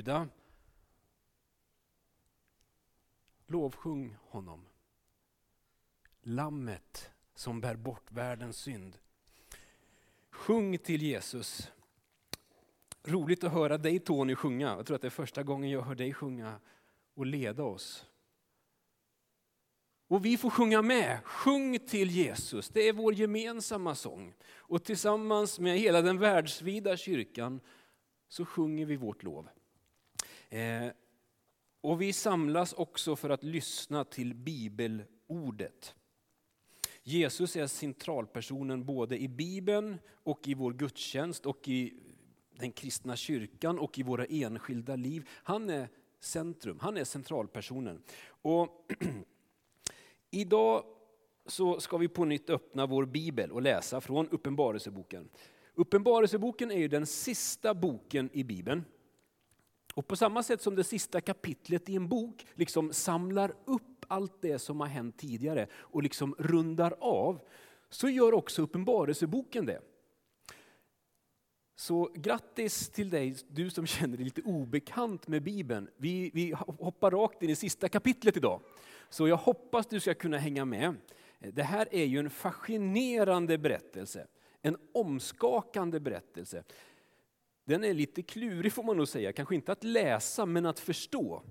Juda. Lovsjung honom. Lammet som bär bort världens synd. Sjung till Jesus. Roligt att höra dig, Tony, sjunga. Jag tror att det är första gången jag hör dig sjunga och leda oss. Och vi får sjunga med. Sjung till Jesus. Det är vår gemensamma sång. Och tillsammans med hela den världsvida kyrkan så sjunger vi vårt lov. Och vi samlas också för att lyssna till bibelordet. Jesus är centralpersonen både i Bibeln och i vår gudstjänst och i den kristna kyrkan och i våra enskilda liv. Han är centrum, han är centralpersonen. Och idag så ska vi på nytt öppna vår bibel och läsa från Uppenbarelseboken. Uppenbarelseboken är ju den sista boken i Bibeln. Och på samma sätt som det sista kapitlet i en bok liksom samlar upp allt det som har hänt tidigare och liksom rundar av, så gör också Uppenbarelseboken det. Så grattis till dig, du som känner dig lite obekant med Bibeln. Vi hoppar rakt in i sista kapitlet idag. Så jag hoppas du ska kunna hänga med. Det här är ju en fascinerande berättelse. En omskakande berättelse. Den är lite klurig, får man nog säga. Kanske inte att läsa, men att förstå.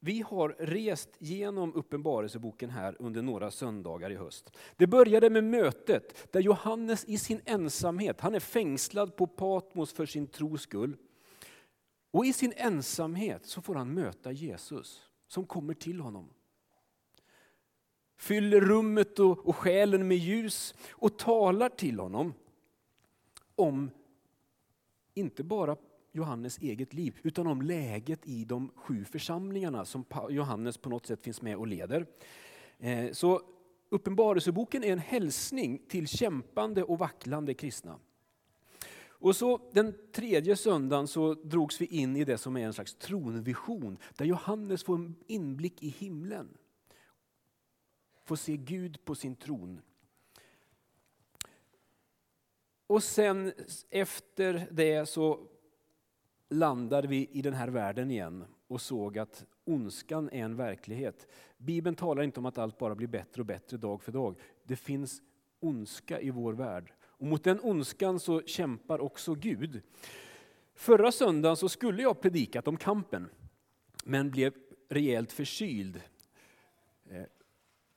Vi har rest genom Uppenbarelseboken här under några söndagar i höst. Det började med mötet där Johannes i sin ensamhet, han är fängslad på Patmos för sin tros skull. Och i sin ensamhet så får han möta Jesus som kommer till honom. Fyller rummet och själen med ljus och talar till honom om inte bara Johannes eget liv utan om läget i de 7 församlingarna som Johannes på något sätt finns med och leder. Så Uppenbarelseboken är en hälsning till kämpande och vacklande kristna. Och så den 3:e söndagen så drogs vi in i det som är en slags tronvision där Johannes får en inblick i himlen. Får se Gud på sin tron. Och sen efter det så landade vi i den här världen igen och såg att ondskan är en verklighet. Bibeln talar inte om att allt bara blir bättre och bättre dag för dag. Det finns ondska i vår värld. Och mot den ondskan så kämpar också Gud. Förra söndagen så skulle jag predikat om kampen, men blev rejält förkyld.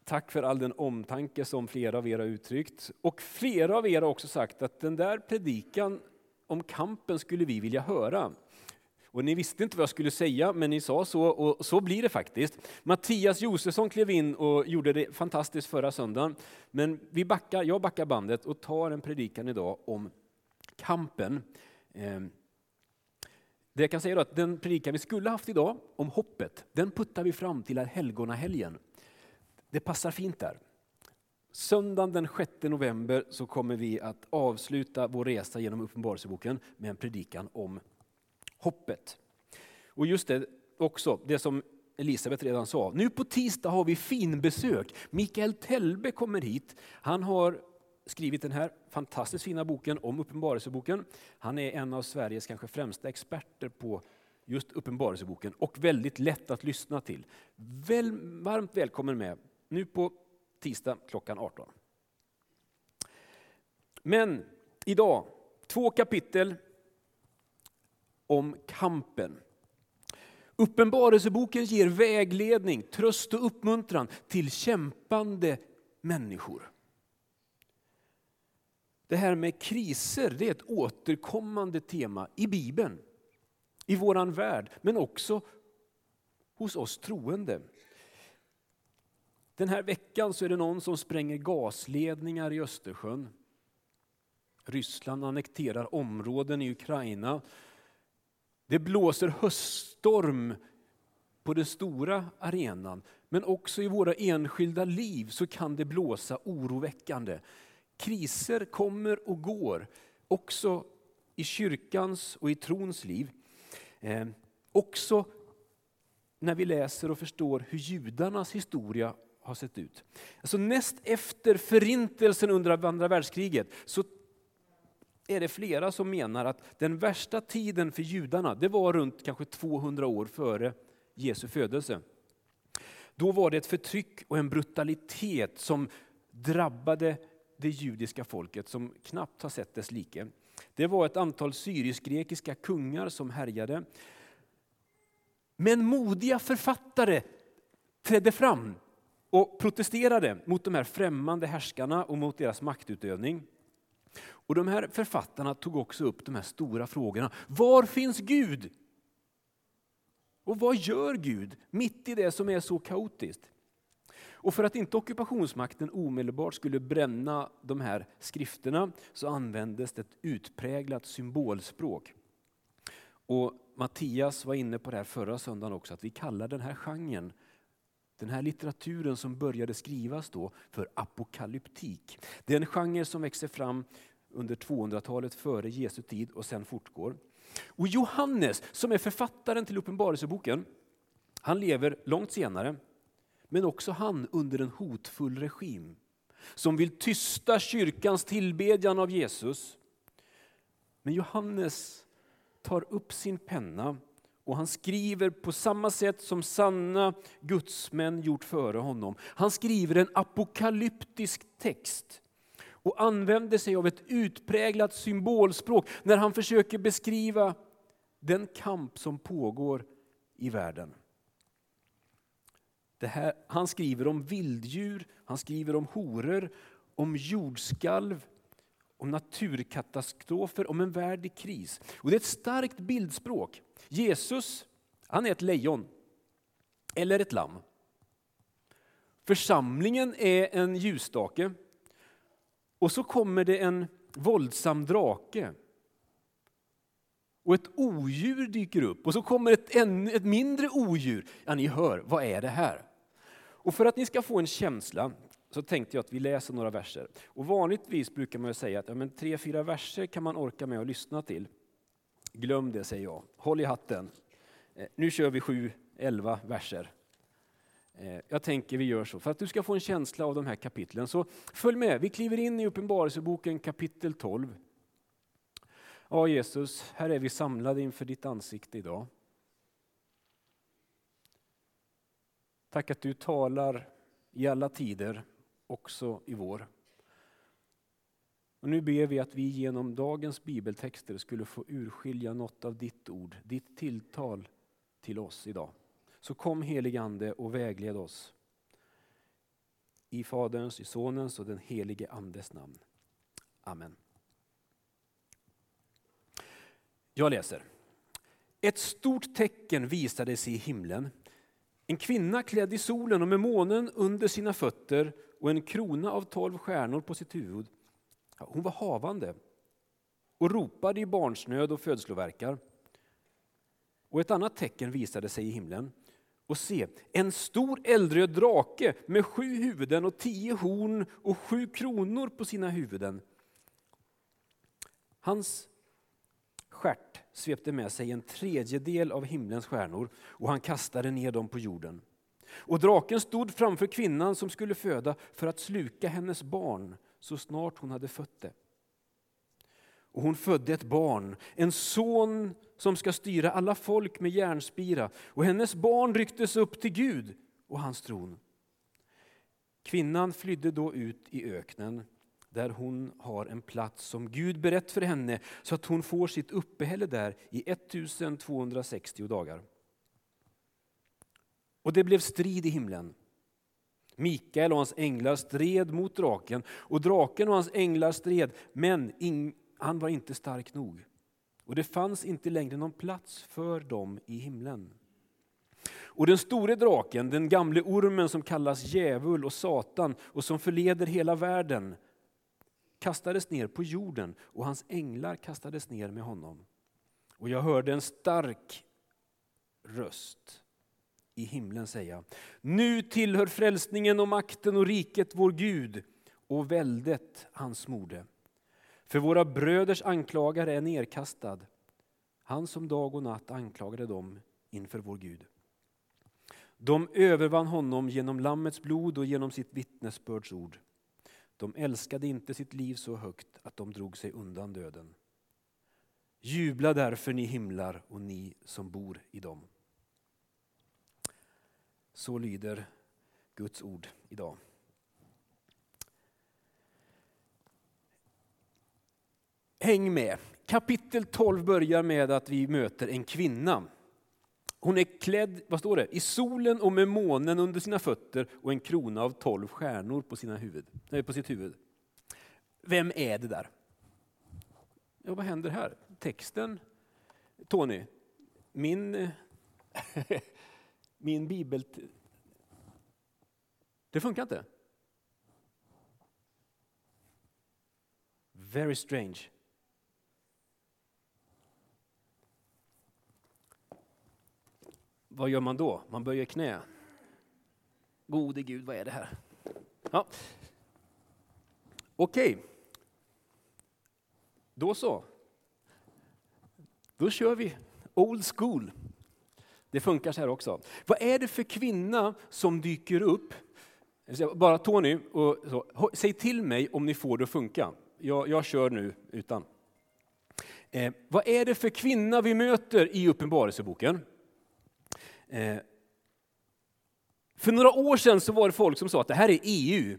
Tack för all den omtanke som flera av er har uttryckt. Och flera av er har också sagt att den där predikan om kampen skulle vi vilja höra. Och ni visste inte vad jag skulle säga, men ni sa så, och så blir det faktiskt. Mattias Josefsson klev in och gjorde det fantastiskt förra söndagen. Men jag backar bandet och tar en predikan idag om kampen. Det jag kan säga är att den predikan vi skulle haft idag om hoppet, den puttar vi fram till helgonahelgen. Det passar fint där. Söndagen den 6 november så kommer vi att avsluta vår resa genom Uppenbarelseboken med en predikan om hoppet. Och just det också, det som Elisabeth redan sa. Nu på tisdag har vi finbesök. Mikael Telbe kommer hit. Han har skrivit den här fantastiskt fina boken om Uppenbarelseboken. Han är en av Sveriges kanske främsta experter på just Uppenbarelseboken och väldigt lätt att lyssna till. Varmt välkommen med nu på tisdag klockan 18. Men idag 2 kapitel om kampen. Uppenbarelseboken ger vägledning, tröst och uppmuntran till kämpande människor. Det här med kriser, det är ett återkommande tema i Bibeln, i våran värld, men också hos oss troende. Den här veckan så är det någon som spränger gasledningar i Östersjön. Ryssland annekterar områden i Ukraina. Det blåser höststorm på den stora arenan. Men också i våra enskilda liv så kan det blåsa oroväckande. Kriser kommer och går. Också i kyrkans och i trons liv. Också när vi läser och förstår hur judarnas historia har sett ut. Alltså näst efter förintelsen under andra världskriget så är det flera som menar att den värsta tiden för judarna, det var runt kanske 200 år före Jesu födelse. Då var det ett förtryck och en brutalitet som drabbade det judiska folket som knappt har sett dess like. Det var ett antal syrisk-grekiska kungar som härjade. Men modiga författare trädde fram och protesterade mot de här främmande härskarna och mot deras maktutövning. Och de här författarna tog också upp de här stora frågorna. Var finns Gud? Och vad gör Gud mitt i det som är så kaotiskt? Och för att inte ockupationsmakten omedelbart skulle bränna de här skrifterna så användes det ett utpräglat symbolspråk. Och Mattias var inne på det här förra söndagen också, att vi kallar den här genren, den här litteraturen som började skrivas då, för apokalyptik. Det är en genre som växer fram under 200-talet före Jesu tid och sen fortgår. Och Johannes, som är författaren till Uppenbarelseboken, han lever långt senare, men också han under en hotfull regim som vill tysta kyrkans tillbedjan av Jesus. Men Johannes tar upp sin penna och han skriver på samma sätt som sanna gudsmän gjort före honom. Han skriver en apokalyptisk text och använder sig av ett utpräglat symbolspråk när han försöker beskriva den kamp som pågår i världen. Det här, han skriver om vilddjur, han skriver om horor, om jordskalv, om naturkatastrofer, om en värld i kris. Och det är ett starkt bildspråk. Jesus, han är ett lejon eller ett lamm. Församlingen är en ljusstake. Och så kommer det en våldsam drake. Och ett odjur dyker upp. Och så kommer ett mindre odjur. Ja, ni hör, vad är det här? Och för att ni ska få en känsla så tänkte jag att vi läser några verser. Och vanligtvis brukar man säga att ja, men 3-4 verser kan man orka med att lyssna till. Glöm det, säger jag. Håll i hatten. Nu kör vi 7-11 verser. Jag tänker vi gör så. För att du ska få en känsla av de här kapitlen så följ med. Vi kliver in i Uppenbarelseboken kapitel 12. Ja, Jesus, här är vi samlade inför ditt ansikte idag. Tack att du talar i alla tider, också i vår. Och nu ber vi att vi genom dagens bibeltexter skulle få urskilja något av ditt ord, ditt tilltal till oss idag. Så kom helige Ande och vägled oss. I Faderns, i Sonens och den helige Andes namn. Amen. Jag läser. Ett stort tecken visade sig i himlen. En kvinna klädd i solen och med månen under sina fötter och en krona av 12 stjärnor på sitt huvud. Hon var havande och ropade i barnsnöd och födslovärkar. Och ett annat tecken visade sig i himlen. Och se, en stor äldre drake med 7 huvuden och 10 horn och 7 kronor på sina huvuden. Hans stjärt svepte med sig en 1/3 av himlens stjärnor och han kastade ner dem på jorden. Och draken stod framför kvinnan som skulle föda för att sluka hennes barn så snart hon hade fött det. Och hon födde ett barn, en son som ska styra alla folk med järnspira, och hennes barn rycktes upp till Gud och hans tron. Kvinnan flydde då ut i öknen, där hon har en plats som Gud berett för henne så att hon får sitt uppehälle där i 1260 dagar. Och det blev strid i himlen. Mikael och hans änglar stred mot draken och draken och hans änglar stred, men han var inte stark nog. Och det fanns inte längre någon plats för dem i himlen. Och den store draken, den gamle ormen som kallas djävul och satan och som förleder hela världen, kastades ner på jorden och hans änglar kastades ner med honom. Och jag hörde en stark röst i himlen säga: Nu tillhör frälsningen och makten och riket vår Gud och väldet hans mode. För våra bröders anklagare är nerkastad, han som dag och natt anklagade dem inför vår Gud. De övervann honom genom lammets blod och genom sitt vittnesbördsord. De älskade inte sitt liv så högt att de drog sig undan döden. Jubla därför ni himlar och ni som bor i dem. Så lyder Guds ord idag. Häng med. Kapitel 12 börjar med att vi möter en kvinna. Hon är klädd, vad står det? I solen och med månen under sina fötter och en krona av 12 stjärnor på sitt huvud. Vem är det där? Ja, vad händer här? Texten, Tony, min bibel, det funkar inte. Very strange. Vad gör man då? Man böjer knä. Gode Gud, vad är det här? Ja. Okej. Då så. Då kör vi old school. Det funkar så här också. Vad är det för kvinna som dyker upp? Bara Tony, och så. Säg till mig om ni får det att funka. Jag kör nu utan. Vad är det för kvinna vi möter i Uppenbarelseboken? För några år sedan så var det folk som sa att det här är EU.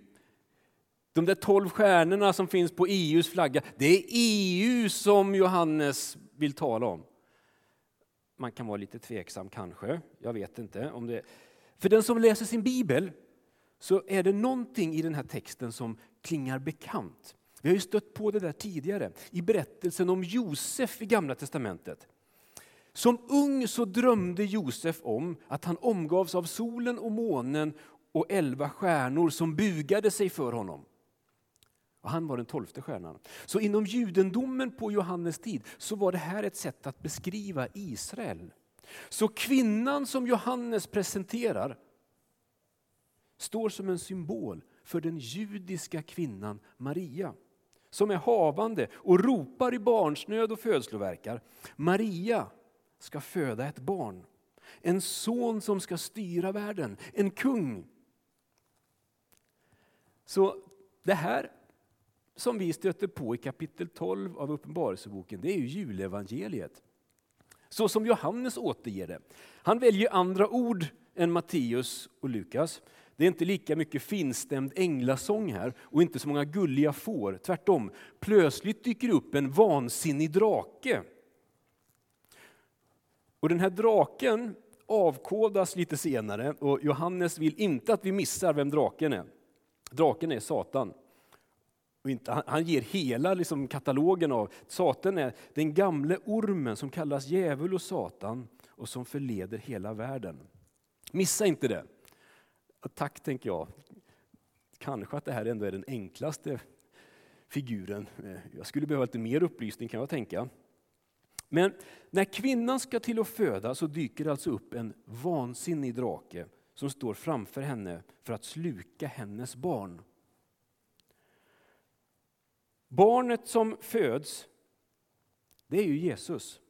De där 12 stjärnorna som finns på EU:s flagga, det är EU som Johannes vill tala om. Man kan vara lite tveksam kanske, jag vet inte. Om det... För den som läser sin bibel så är det någonting i den här texten som klingar bekant. Vi har ju stött på det där tidigare i berättelsen om Josef i Gamla testamentet. Som ung så drömde Josef om att han omgavs av solen och månen och 11 stjärnor som bugade sig för honom. Och han var den 12:e stjärnan. Så inom judendomen på Johannes tid så var det här ett sätt att beskriva Israel. Så kvinnan som Johannes presenterar står som en symbol för den judiska kvinnan Maria. Som är havande och ropar i barnsnöd och födslovärkar. Maria ska föda ett barn. En son som ska styra världen. En kung. Så det här som vi stöter på i kapitel 12 av Uppenbarelseboken, det är ju julevangeliet. Så som Johannes återger det. Han väljer andra ord än Matteus och Lukas. Det är inte lika mycket finstämd änglasång här och inte så många gulliga får. Tvärtom, plötsligt dyker upp en vansinnig drake. Och den här draken avkodas lite senare och Johannes vill inte att vi missar vem draken är. Draken är Satan. Och han ger hela katalogen av Satan är den gamle ormen som kallas djävul och Satan och som förleder hela världen. Missa inte det. Tack, tänker jag. Kanske att det här ändå är den enklaste figuren. Jag skulle behöva lite mer upplysning, kan jag tänka. Men när kvinnan ska till att föda så dyker alltså upp en vansinnig drake som står framför henne för att sluka hennes barn. Barnet som föds, det är ju Jesus.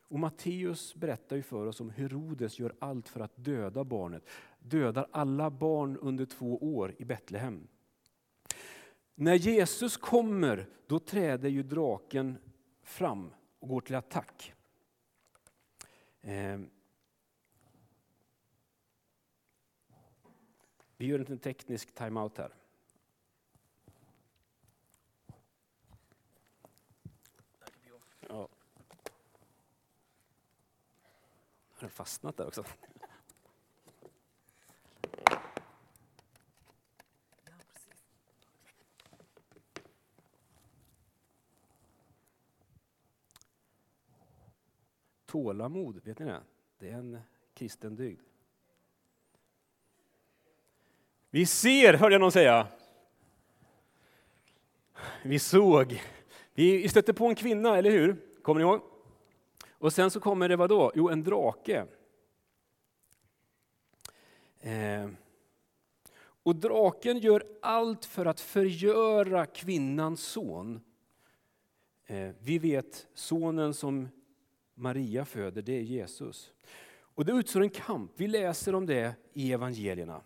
Och Matteus berättar ju för oss om Herodes gör allt för att döda barnet. Dödar alla barn under 2 år i Betlehem. När Jesus kommer, då träder ju draken fram och går till attack. Vi gör en teknisk timeout här. Ja. Har den fastnat där också? Tålamod, vet ni det? Det är en kristen dygd. Vi ser, hörde jag någon säga. Vi såg. Vi stötte på en kvinna, eller hur? Kommer ni ihåg? Och sen så kommer det vad då? Jo, en drake. Och draken gör allt för att förgöra kvinnans son. Vi vet sonen som Maria föder, det är Jesus. Och det utsår en kamp. Vi läser om det i evangelierna.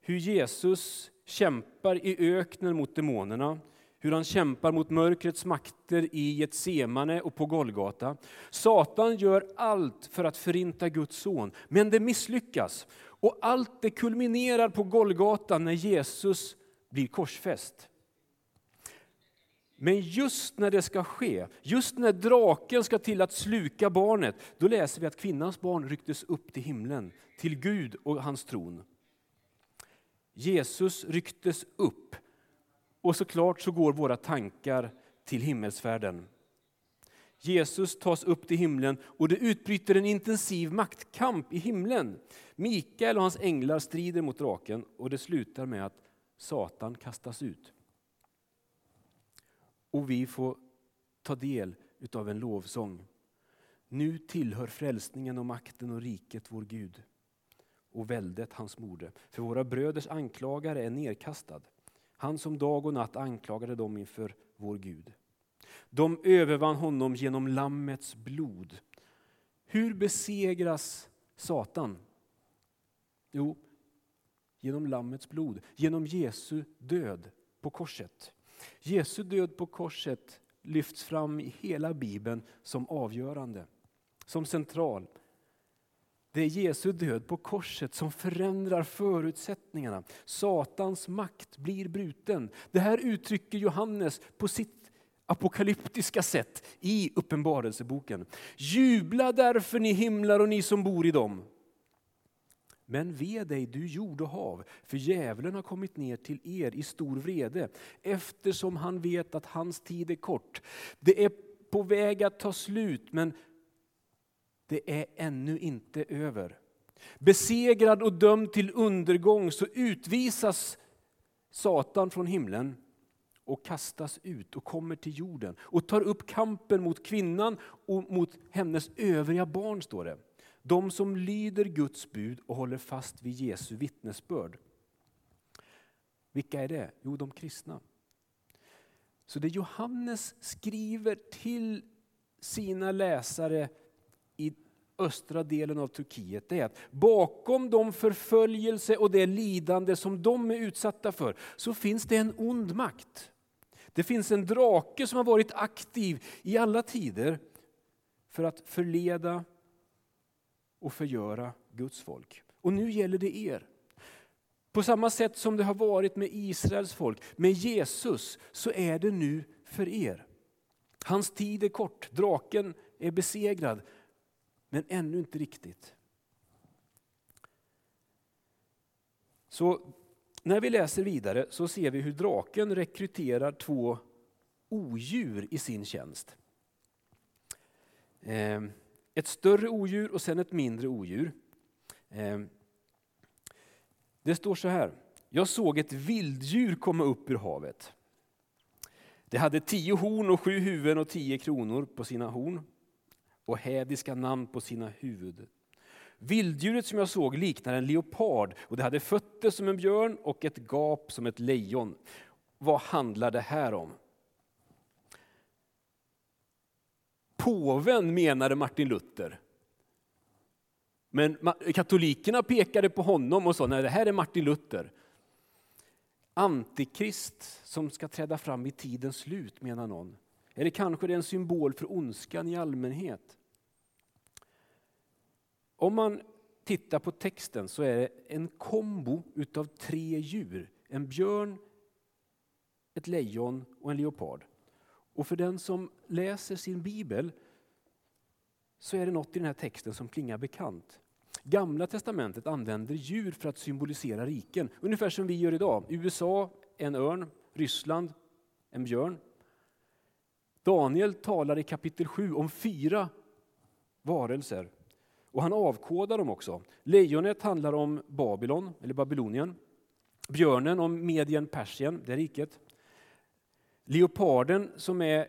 Hur Jesus kämpar i öknen mot demonerna. hur han kämpar mot mörkrets makter i Getsemane och på Golgata. Satan gör allt för att förinta Guds son, men det misslyckas. Och allt det kulminerar på Golgata när Jesus blir korsfäst. Men just när det ska ske, just när draken ska till att sluka barnet, då läser vi att kvinnans barn rycktes upp till himlen, till Gud och hans tron. Jesus rycktes upp och såklart så går våra tankar till himmelsfärden. Jesus tas upp till himlen och det utbryter en intensiv maktkamp i himlen. Mikael och hans änglar strider mot draken och det slutar med att Satan kastas ut. Och vi får ta del utav en lovsång. Nu tillhör frälsningen och makten och riket vår Gud och väldet hans morde. För våra bröders anklagare är nedkastad. Han som dag och natt anklagade dem inför vår Gud. De övervann honom genom lammets blod. Hur besegras Satan? Jo, genom lammets blod. Genom Jesu död på korset. Jesu död på korset lyfts fram i hela Bibeln som avgörande, som central. Det är Jesu död på korset som förändrar förutsättningarna. Satans makt blir bruten. Det här uttrycker Johannes på sitt apokalyptiska sätt i Uppenbarelseboken. Jubla därför ni himlar och ni som bor i dem. Men ve dig du jord och hav, för djävulen har kommit ner till er i stor vrede, eftersom han vet att hans tid är kort. Det är på väg att ta slut, men det är ännu inte över. Besegrad och dömd till undergång så utvisas Satan från himlen och kastas ut och kommer till jorden och tar upp kampen mot kvinnan och mot hennes övriga barn, står det. De som lyder Guds bud och håller fast vid Jesu vittnesbörd. Vilka är det? Jo, de kristna. Så det Johannes skriver till sina läsare i östra delen av Turkiet är att bakom de förföljelse och det lidande som de är utsatta för så finns det en ond makt. Det finns en drake som har varit aktiv i alla tider för att förleda och förgöra Guds folk. Och nu gäller det er. På samma sätt som det har varit med Israels folk, med Jesus, så är det nu för er. Hans tid är kort, draken är besegrad, men ännu inte riktigt. Så när vi läser vidare så ser vi hur draken rekryterar två odjur i sin tjänst. Ett större odjur och sen ett mindre odjur. Det står så här. Jag såg ett vilddjur komma upp ur havet. Det hade 10 horn och 7 huvuden och 10 kronor på sina horn. Och hädiska namn på sina huvud. Vilddjuret som jag såg liknade en leopard. Och det hade fötter som en björn och ett gap som ett lejon. Vad handlar det här om? Påven menade Martin Luther. Men katolikerna pekade på honom och sa, nej, det här är Martin Luther. Antikrist som ska träda fram i tidens slut, menar någon. Eller kanske det är en symbol för ondskan i allmänhet. Om man tittar på texten så är det en kombo utav 3 djur. En björn, ett lejon och en leopard. Och för den som läser sin bibel så är det något i den här texten som klingar bekant. Gamla testamentet använder djur för att symbolisera riken. Ungefär som vi gör idag. USA, en örn. Ryssland, en björn. Daniel talar i kapitel 7 om 4 varelser. Och han avkodar dem också. Lejonet handlar om Babylon, eller Babylonien. Björnen om Medien Persien, det riket. Leoparden som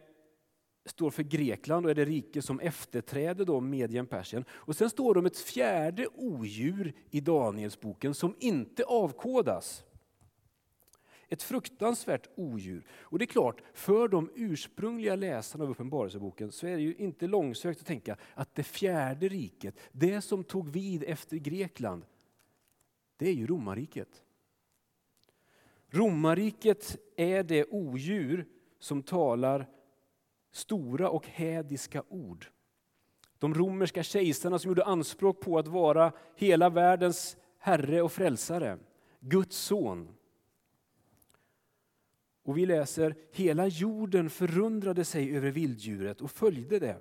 står för Grekland och är det rike som efterträder då Medien Persien. Och sen står det om ett 4:e odjur i Danielsboken som inte avkodas. Ett fruktansvärt odjur. Och det är klart, för de ursprungliga läsarna av Uppenbarelseboken så är det ju inte långsökt att tänka att det 4:e riket, det som tog vid efter Grekland, det är ju Romarriket. Romarriket är det odjur som talar stora och hädiska ord. De romerska kejsarna som gjorde anspråk på att vara hela världens herre och frälsare, Guds son. Och vi läser, hela jorden förundrade sig över vilddjuret och följde det.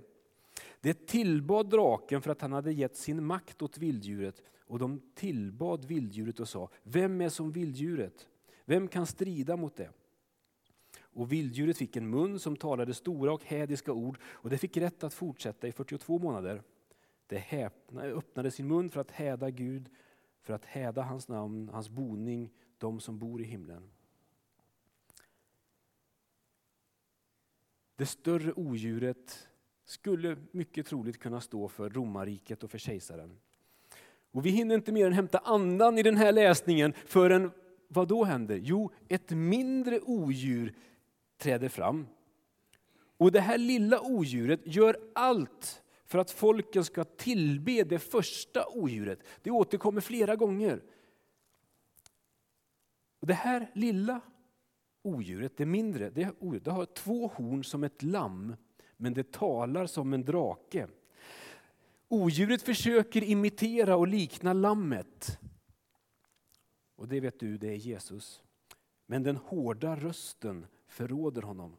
Det tillbad draken för att han hade gett sin makt åt vilddjuret. Och de tillbad vilddjuret och sa, vem är som vilddjuret? Vem kan strida mot det? Och vilddjuret fick en mun som talade stora och hädiska ord. Och det fick rätt att fortsätta i 42 månader. Det öppnade sin mun för att häda Gud, för att häda hans namn, hans boning, de som bor i himlen. Det större odjuret skulle mycket troligt kunna stå för Romarriket och för kejsaren. Och vi hinner inte mer än hämta andan i den här läsningen förrän, vad då händer? Jo, ett mindre odjur träder fram. Och det här lilla odjuret gör allt för att folken ska tillbe det första odjuret. Det återkommer flera gånger. Och det här lilla odjuret, det mindre, det har två horn som ett lamm, men det talar som en drake. Odjuret försöker imitera och likna lammet. Och det vet du, det är Jesus. Men den hårda rösten förråder honom.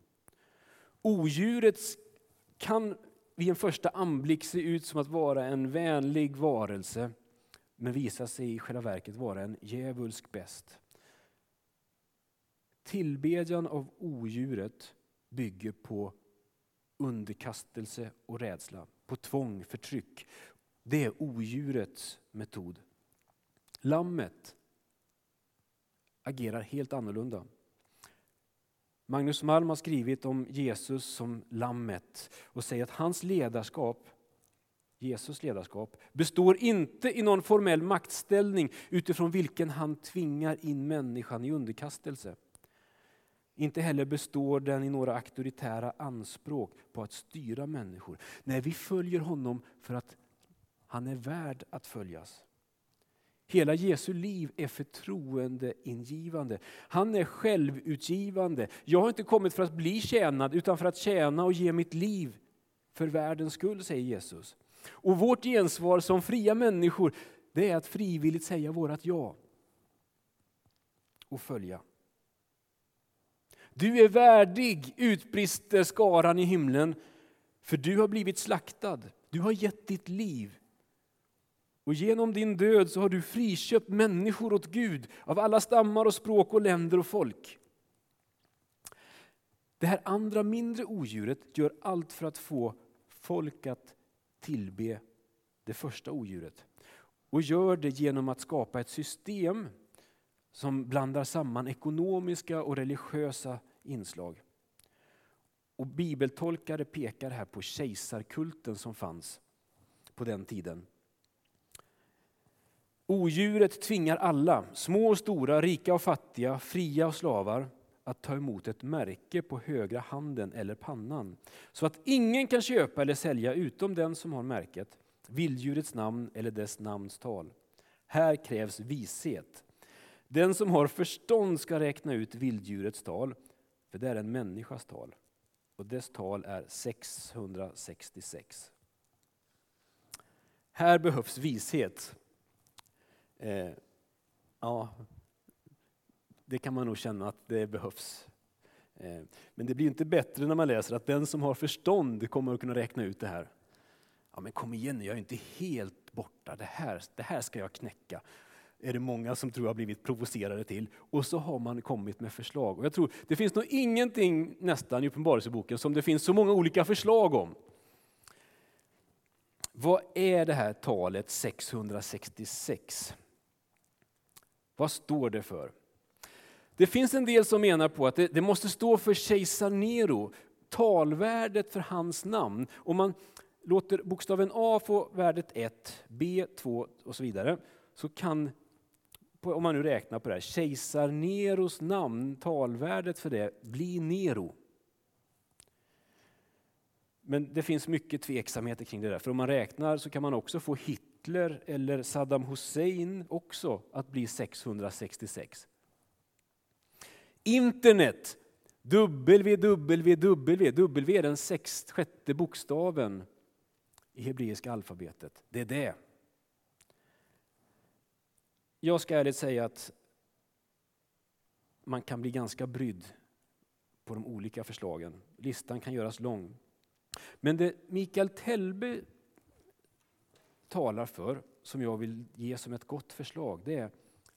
Odjuret kan vid en första anblick se ut som att vara en vänlig varelse, men visar sig i själva verket vara en djävulsk best. Tillbedjan av odjuret bygger på underkastelse och rädsla, på tvång, förtryck. Det är odjurets metod. Lammet agerar helt annorlunda. Magnus Malm har skrivit om Jesus som lammet och säger att hans ledarskap, Jesus ledarskap, består inte i någon formell maktställning utifrån vilken han tvingar in människan i underkastelse. Inte heller består den i några auktoritära anspråk på att styra människor. Nej, vi följer honom för att han är värd att följas. Hela Jesu liv är förtroendeingivande. Han är självutgivande. Jag har inte kommit för att bli tjänad utan för att tjäna och ge mitt liv för världens skull, säger Jesus. Och vårt gensvar som fria människor, det är att frivilligt säga vårat ja och följa. Du är värdig, utbrister skaran i himlen, för du har blivit slaktad. Du har gett ditt liv. Och genom din död så har du friköpt människor åt Gud av alla stammar och språk och länder och folk. Det här andra mindre odjuret gör allt för att få folk att tillbe det första odjuret. Och gör det genom att skapa ett system som blandar samman ekonomiska och religiösa inslag. Och bibeltolkare pekar här på kejsarkulten som fanns på den tiden. Odjuret tvingar alla, små och stora, rika och fattiga, fria och slavar, att ta emot ett märke på högra handen eller pannan. Så att ingen kan köpa eller sälja utom den som har märket, vilddjurets namn eller dess namns tal. Här krävs vishet. Den som har förstånd ska räkna ut vilddjurets tal, för det är en människas tal. Och dess tal är 666. Här behövs vishet. Ja, det kan man nog känna att det behövs. Men det blir inte bättre när man läser att den som har förstånd kommer att kunna räkna ut det här. Ja, men kom igen, jag är inte helt borta. Det här ska jag knäcka. Är det många som tror jag har blivit provocerade till. Och så har man kommit med förslag. Och jag tror det finns nog ingenting nästan i Uppenbarelseboken som det finns så många olika förslag om. Vad är det här talet 666? Vad står det för? Det finns en del som menar på att det måste stå för kejsar Nero, talvärdet för hans namn. Om man låter bokstaven A få värdet 1, B, 2 och så vidare, så kan, om man nu räknar på det här, kejsar Neros namn, talvärdet för det, bli Nero. Men det finns mycket tveksamheter kring det där. För om man räknar så kan man också få Hitler eller Saddam Hussein också att bli 666. Internet, W är den sjätte bokstaven i hebreiska alfabetet. Det är det. Jag ska ärligt säga att man kan bli ganska brydd på de olika förslagen. Listan kan göras lång. Men det Mikael Telbe talar för, som jag vill ge som ett gott förslag, det är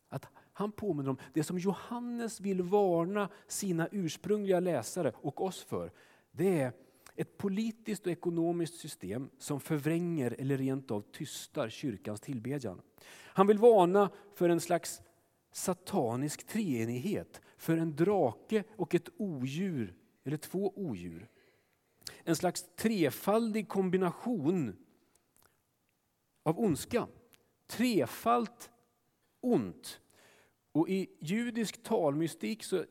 att han påminner om det som Johannes vill varna sina ursprungliga läsare och oss för. Det är ett politiskt och ekonomiskt system som förvränger eller rent av tystar kyrkans tillbedjan. Han vill varna för en slags satanisk treenighet, för en drake och ett odjur, eller två odjur. En slags trefaldig kombination av ondska. Trefalt ont. Och i judisk talmystik så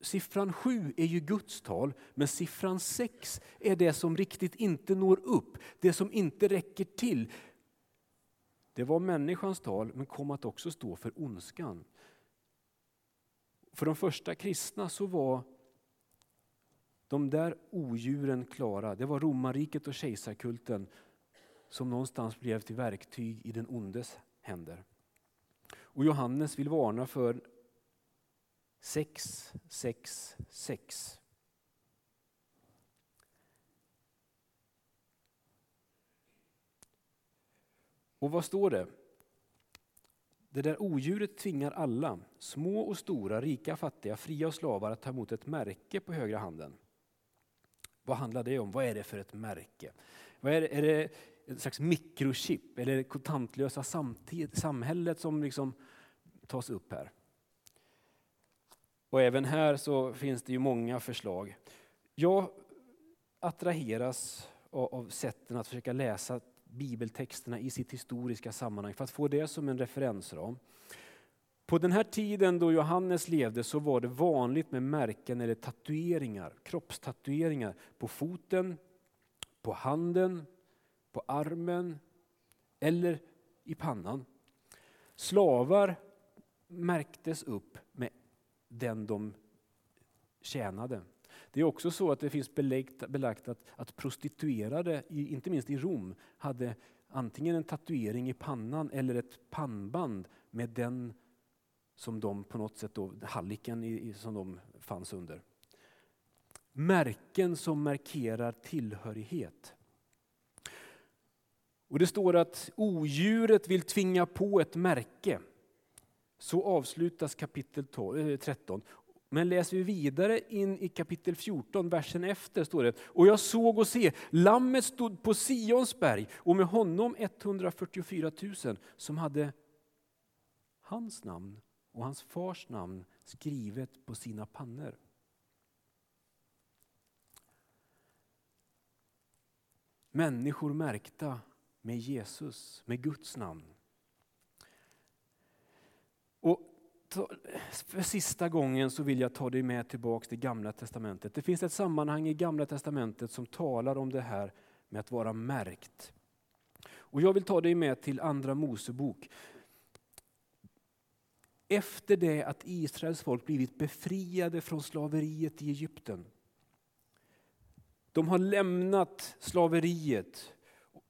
siffran 7 är ju Guds tal, men siffran 6 är det som riktigt inte når upp, det som inte räcker till. Det var människans tal, men kom att också stå för ondskan. För de första kristna så var de där odjuren klara. Det var romarriket och kejsarkulten som någonstans blev till verktyg i den ondes händer. Och Johannes vill varna för 666. Och vad står det? Det där odjuret tvingar alla, små och stora, rika, fattiga, fria och slavar, att ta emot ett märke på högra handen. Vad handlar det om? Vad är det för ett märke? Vad är det en slags mikrochip eller kontantlösa samhället som liksom tas upp här? Och även här så finns det ju många förslag. Jag attraheras av sätten att försöka läsa bibeltexterna i sitt historiska sammanhang för att få det som en referensram. På den här tiden då Johannes levde så var det vanligt med märken eller tatueringar, kroppstatueringar på foten, på handen, på armen eller i pannan. Slavar märktes upp med den de tjänade. Det är också så att det finns belagt att prostituerade, inte minst i Rom, hade antingen en tatuering i pannan eller ett pannband med den som de på något sätt då, halliken som de fanns under. Märken som markerar tillhörighet. Och det står att odjuret vill tvinga på ett märke. Så avslutas kapitel 13. Men läser vi vidare in i kapitel 14, versen efter, står det: och jag såg och se, lammet stod på Sionsberg och med honom 144 000 som hade hans namn och hans fars namn skrivet på sina pannor. Människor märkta med Jesus, med Guds namn. Och för sista gången så vill jag ta dig med tillbaka till Gamla testamentet. Det finns ett sammanhang i Gamla testamentet som talar om det här med att vara märkt. Och jag vill ta dig med till Andra Mosebok. Efter det att Israels folk blivit befriade från slaveriet i Egypten. De har lämnat slaveriet.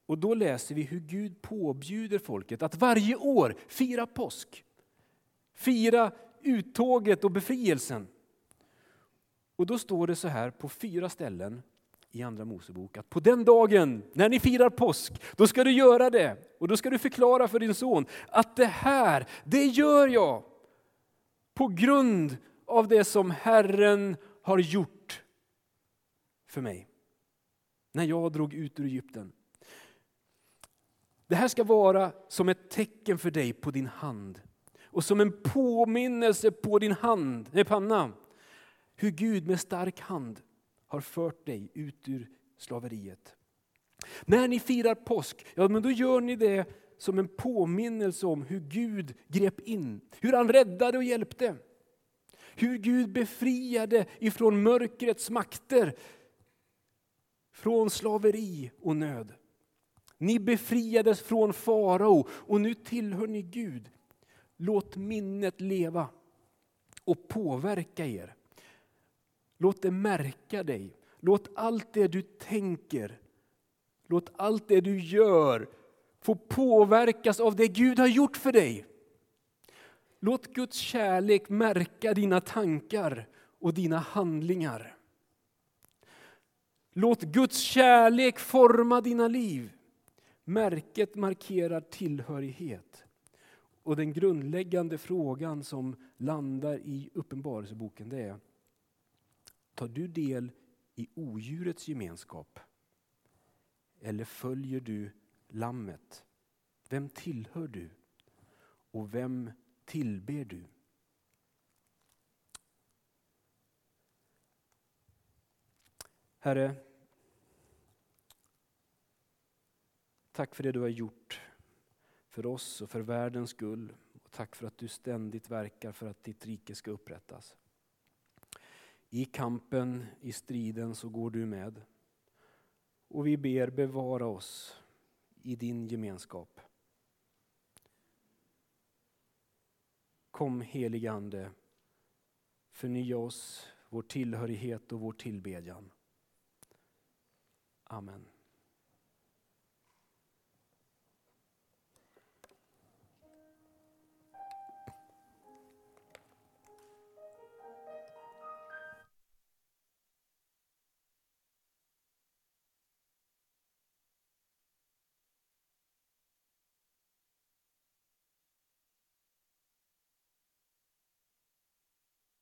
Och då läser vi hur Gud påbjuder folket att varje år fira påsk. Fira uttåget och befrielsen. Och då står det så här på 4 ställen i Andra Mosebok att på den dagen när ni firar påsk, då ska du göra det. Och då ska du förklara för din son att det här, det gör jag på grund av det som Herren har gjort för mig när jag drog ut ur Egypten. Det här ska vara som ett tecken för dig på din hand. Och som en påminnelse på din panna. Hur Gud med stark hand har fört dig ut ur slaveriet. När ni firar påsk, ja men då gör ni det som en påminnelse om hur Gud grep in. Hur han räddade och hjälpte. Hur Gud befriade ifrån mörkrets makter. Från slaveri och nöd. Ni befriades från farao och nu tillhör ni Gud. Låt minnet leva och påverka er. Låt det märka dig. Låt allt det du tänker, låt allt det du gör få påverkas av det Gud har gjort för dig. Låt Guds kärlek märka dina tankar och dina handlingar. Låt Guds kärlek forma dina liv. Märket markerar tillhörighet. Och den grundläggande frågan som landar i Uppenbarelseboken, det är: tar du del i odjurets gemenskap? Eller följer du lammet? Vem tillhör du? Och vem tillber du? Herre, tack för det du har gjort för oss och för världens skull. Och tack för att du ständigt verkar för att ditt rike ska upprättas. I kampen, i striden så går du med. Och vi ber, bevara oss i din gemenskap. Kom helige Ande, förnya oss, vår tillhörighet och vår tillbedjan. Amen.